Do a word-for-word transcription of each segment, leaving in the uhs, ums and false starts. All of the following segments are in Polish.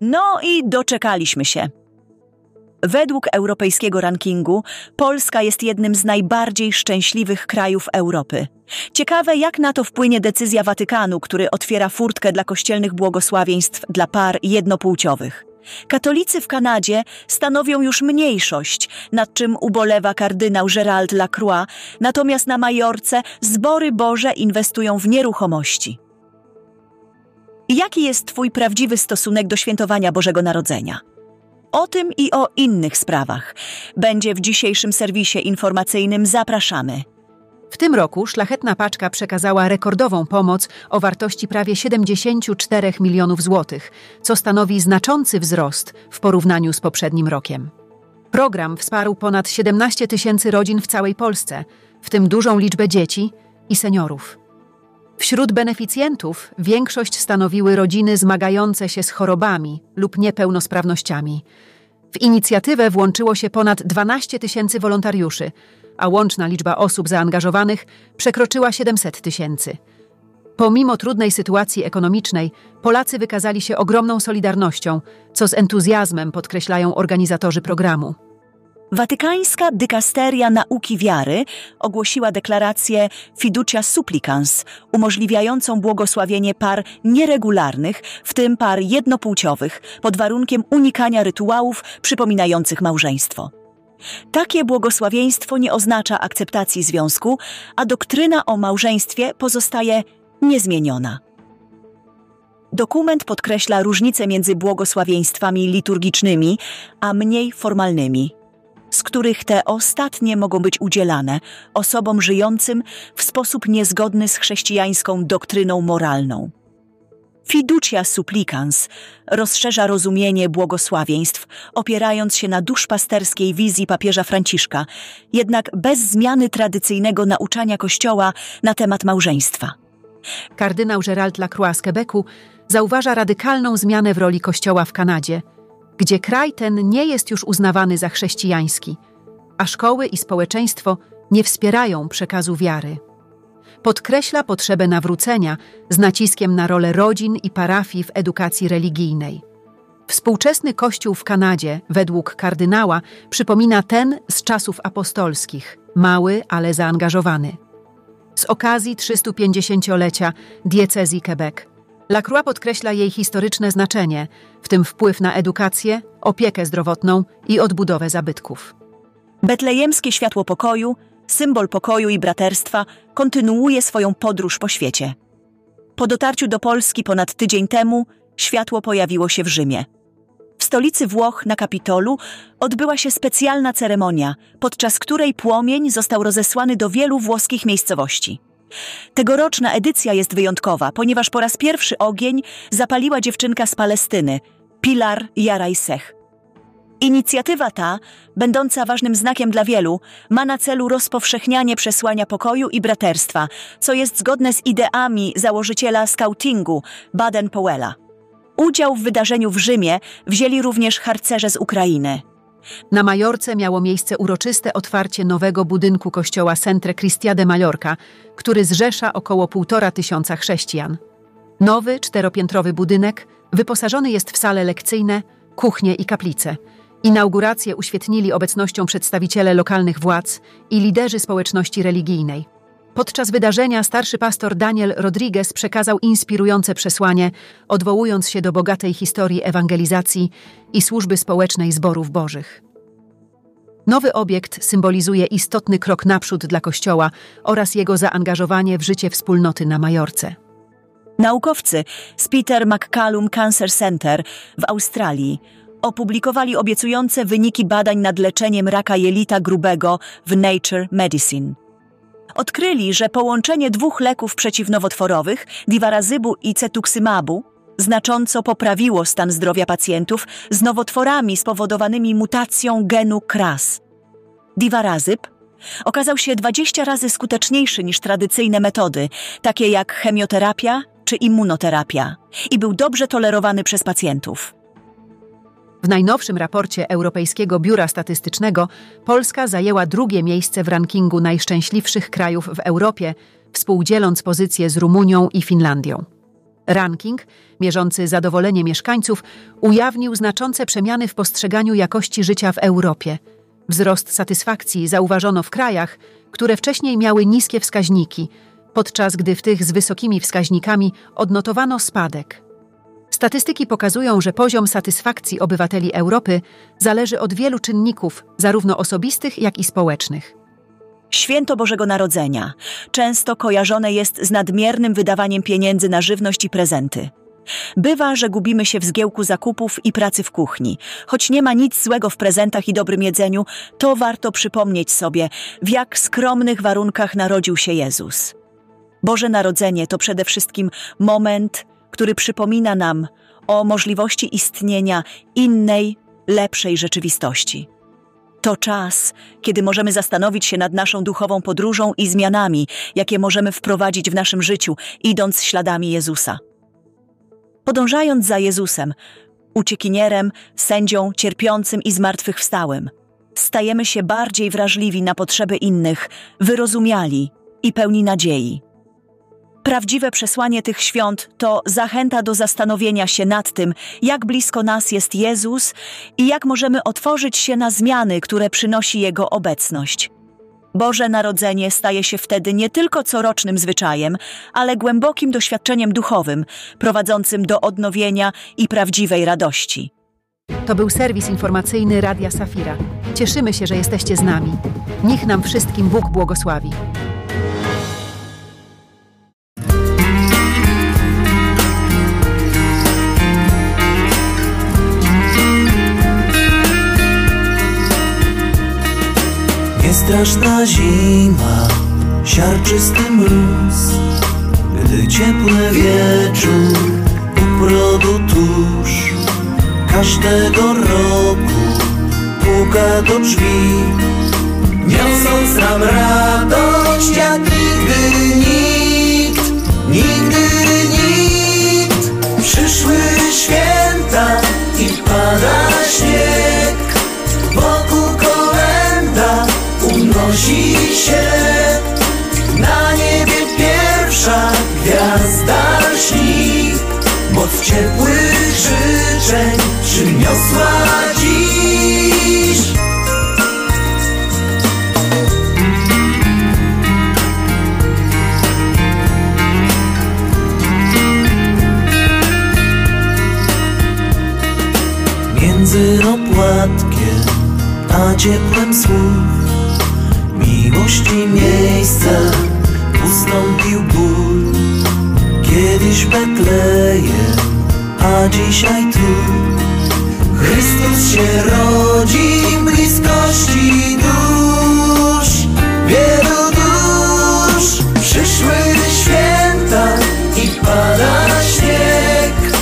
No i doczekaliśmy się. Według europejskiego rankingu Polska jest jednym z najbardziej szczęśliwych krajów Europy. Ciekawe, jak na to wpłynie decyzja Watykanu, który otwiera furtkę dla kościelnych błogosławieństw dla par jednopłciowych. Katolicy w Kanadzie stanowią już mniejszość, nad czym ubolewa kardynał Gérald Lacroix, natomiast na Majorce zbory Boże inwestują w nieruchomości. Jaki jest Twój prawdziwy stosunek do świętowania Bożego Narodzenia? O tym i o innych sprawach będzie w dzisiejszym serwisie informacyjnym. Zapraszamy. W tym roku Szlachetna Paczka przekazała rekordową pomoc o wartości prawie siedemdziesięciu czterech milionów złotych, co stanowi znaczący wzrost w porównaniu z poprzednim rokiem. Program wsparł ponad siedemnaście tysięcy rodzin w całej Polsce, w tym dużą liczbę dzieci i seniorów. Wśród beneficjentów większość stanowiły rodziny zmagające się z chorobami lub niepełnosprawnościami. W inicjatywę włączyło się ponad dwanaście tysięcy wolontariuszy, a łączna liczba osób zaangażowanych przekroczyła siedemset tysięcy. Pomimo trudnej sytuacji ekonomicznej, Polacy wykazali się ogromną solidarnością, co z entuzjazmem podkreślają organizatorzy programu. Watykańska dykasteria nauki wiary ogłosiła deklarację fiducia supplicans, umożliwiającą błogosławienie par nieregularnych, w tym par jednopłciowych, pod warunkiem unikania rytuałów przypominających małżeństwo. Takie błogosławieństwo nie oznacza akceptacji związku, a doktryna o małżeństwie pozostaje niezmieniona. Dokument podkreśla różnicę między błogosławieństwami liturgicznymi a mniej formalnymi, z których te ostatnie mogą być udzielane osobom żyjącym w sposób niezgodny z chrześcijańską doktryną moralną. Fiducia supplicans rozszerza rozumienie błogosławieństw, opierając się na duszpasterskiej wizji papieża Franciszka, jednak bez zmiany tradycyjnego nauczania Kościoła na temat małżeństwa. Kardynał Gérald Lacroix z Quebecu zauważa radykalną zmianę w roli Kościoła w Kanadzie, gdzie kraj ten nie jest już uznawany za chrześcijański, a szkoły i społeczeństwo nie wspierają przekazu wiary. Podkreśla potrzebę nawrócenia z naciskiem na rolę rodzin i parafii w edukacji religijnej. Współczesny Kościół w Kanadzie, według kardynała, przypomina ten z czasów apostolskich, mały, ale zaangażowany. Z okazji trzystupięćdziesięciolecia diecezji Quebec, Lacroix podkreśla jej historyczne znaczenie, w tym wpływ na edukację, opiekę zdrowotną i odbudowę zabytków. Betlejemskie światło pokoju, symbol pokoju i braterstwa, kontynuuje swoją podróż po świecie. Po dotarciu do Polski ponad tydzień temu światło pojawiło się w Rzymie. W stolicy Włoch, na Kapitolu, odbyła się specjalna ceremonia, podczas której płomień został rozesłany do wielu włoskich miejscowości. Tegoroczna edycja jest wyjątkowa, ponieważ po raz pierwszy ogień zapaliła dziewczynka z Palestyny, Pilar Jarajsech. Inicjatywa ta, będąca ważnym znakiem dla wielu, ma na celu rozpowszechnianie przesłania pokoju i braterstwa, co jest zgodne z ideami założyciela skautingu Baden-Powella. Udział w wydarzeniu w Rzymie wzięli również harcerze z Ukrainy. Na Majorce miało miejsce uroczyste otwarcie nowego budynku kościoła Centre Christiane Mallorca, który zrzesza około półtora tysiąca chrześcijan. Nowy, czteropiętrowy budynek wyposażony jest w sale lekcyjne, kuchnie i kaplice. Inaugurację uświetnili obecnością przedstawiciele lokalnych władz i liderzy społeczności religijnej. Podczas wydarzenia starszy pastor Daniel Rodriguez przekazał inspirujące przesłanie, odwołując się do bogatej historii ewangelizacji i służby społecznej zborów bożych. Nowy obiekt symbolizuje istotny krok naprzód dla Kościoła oraz jego zaangażowanie w życie wspólnoty na Majorce. Naukowcy z Peter MacCallum Cancer Center w Australii opublikowali obiecujące wyniki badań nad leczeniem raka jelita grubego w Nature Medicine. Odkryli, że połączenie dwóch leków przeciwnowotworowych, divarazybu i cetuxymabu, znacząco poprawiło stan zdrowia pacjentów z nowotworami spowodowanymi mutacją genu K R A S. Divarazyb okazał się dwadzieścia razy skuteczniejszy niż tradycyjne metody, takie jak chemioterapia czy immunoterapia, i był dobrze tolerowany przez pacjentów. W najnowszym raporcie Europejskiego Biura Statystycznego Polska zajęła drugie miejsce w rankingu najszczęśliwszych krajów w Europie, współdzieląc pozycję z Rumunią i Finlandią. Ranking, mierzący zadowolenie mieszkańców, ujawnił znaczące przemiany w postrzeganiu jakości życia w Europie. Wzrost satysfakcji zauważono w krajach, które wcześniej miały niskie wskaźniki, podczas gdy w tych z wysokimi wskaźnikami odnotowano spadek. Statystyki pokazują, że poziom satysfakcji obywateli Europy zależy od wielu czynników, zarówno osobistych, jak i społecznych. Święto Bożego Narodzenia często kojarzone jest z nadmiernym wydawaniem pieniędzy na żywność i prezenty. Bywa, że gubimy się w zgiełku zakupów i pracy w kuchni. Choć nie ma nic złego w prezentach i dobrym jedzeniu, to warto przypomnieć sobie, w jak skromnych warunkach narodził się Jezus. Boże Narodzenie to przede wszystkim moment, który przypomina nam o możliwości istnienia innej, lepszej rzeczywistości. To czas, kiedy możemy zastanowić się nad naszą duchową podróżą i zmianami, jakie możemy wprowadzić w naszym życiu, idąc śladami Jezusa. Podążając za Jezusem, uciekinierem, sędzią, cierpiącym i zmartwychwstałym, stajemy się bardziej wrażliwi na potrzeby innych, wyrozumiali i pełni nadziei. Prawdziwe przesłanie tych świąt to zachęta do zastanowienia się nad tym, jak blisko nas jest Jezus i jak możemy otworzyć się na zmiany, które przynosi Jego obecność. Boże Narodzenie staje się wtedy nie tylko corocznym zwyczajem, ale głębokim doświadczeniem duchowym, prowadzącym do odnowienia i prawdziwej radości. To był serwis informacyjny Radia Safira. Cieszymy się, że jesteście z nami. Niech nam wszystkim Bóg błogosławi. Straszna zima, siarczysty mróz, gdy ciepły wieczór uprodu tuż. Każdego roku puka do drzwi, niosąc nam radość jak nigdy nikt, nigdy nikt. Przyszły święta i pada śnieg, wokół kolęda unosi się, na niebie pierwsza gwiazda lśni. Moc ciepłych życzeń przyniosła dziś. Między opłatkiem a ciepłem słów miłości miejsca ustąpił ból. Kiedyś Betlejem, a dzisiaj tu Chrystus się rodzi w bliskości dusz, wielu dusz. Przyszły święta i pada śnieg,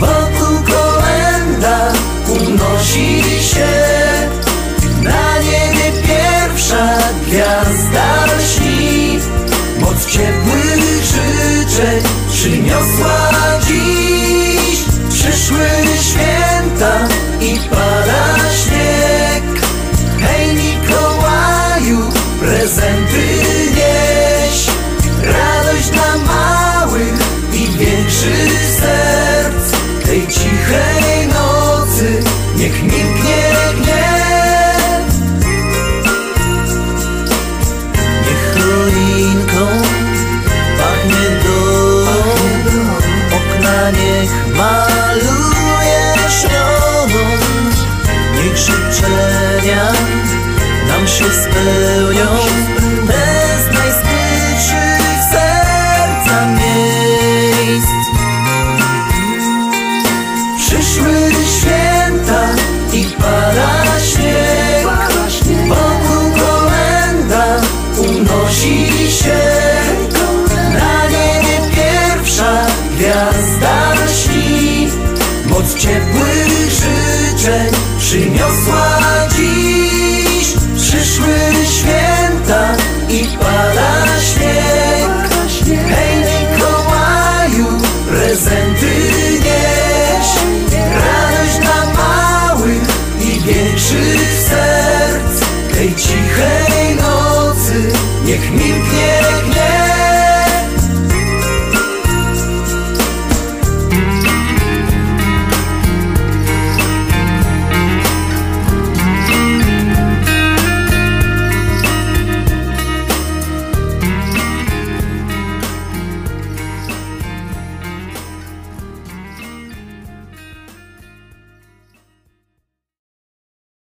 wokół kolęda unosi się, na niebie pierwsza gwiazda lśni. Moc ciepłych życzeń przyniosła dziś. Przyszły święta i pada śnieg. Hej Mikołaju, prezenty nieś, radość dla małych i większych serc. Tej cichej nocy niech milknie gniew. Niech maluje śniadą, niech życzenia nam się spełnią, bez najskrytszych serca miejsc. Przyszły święta i pada śnieg, wokół kolęda unosi się, na niebie pierwsza gwiazda lśni. Moc ciepłych życzeń przyniosła dziś. Przyszły święta i pada śnieg. Hej Mikołaju, prezenty nieś, radość dla małych i większych serc. Tej cichej nocy niech milknie gniew.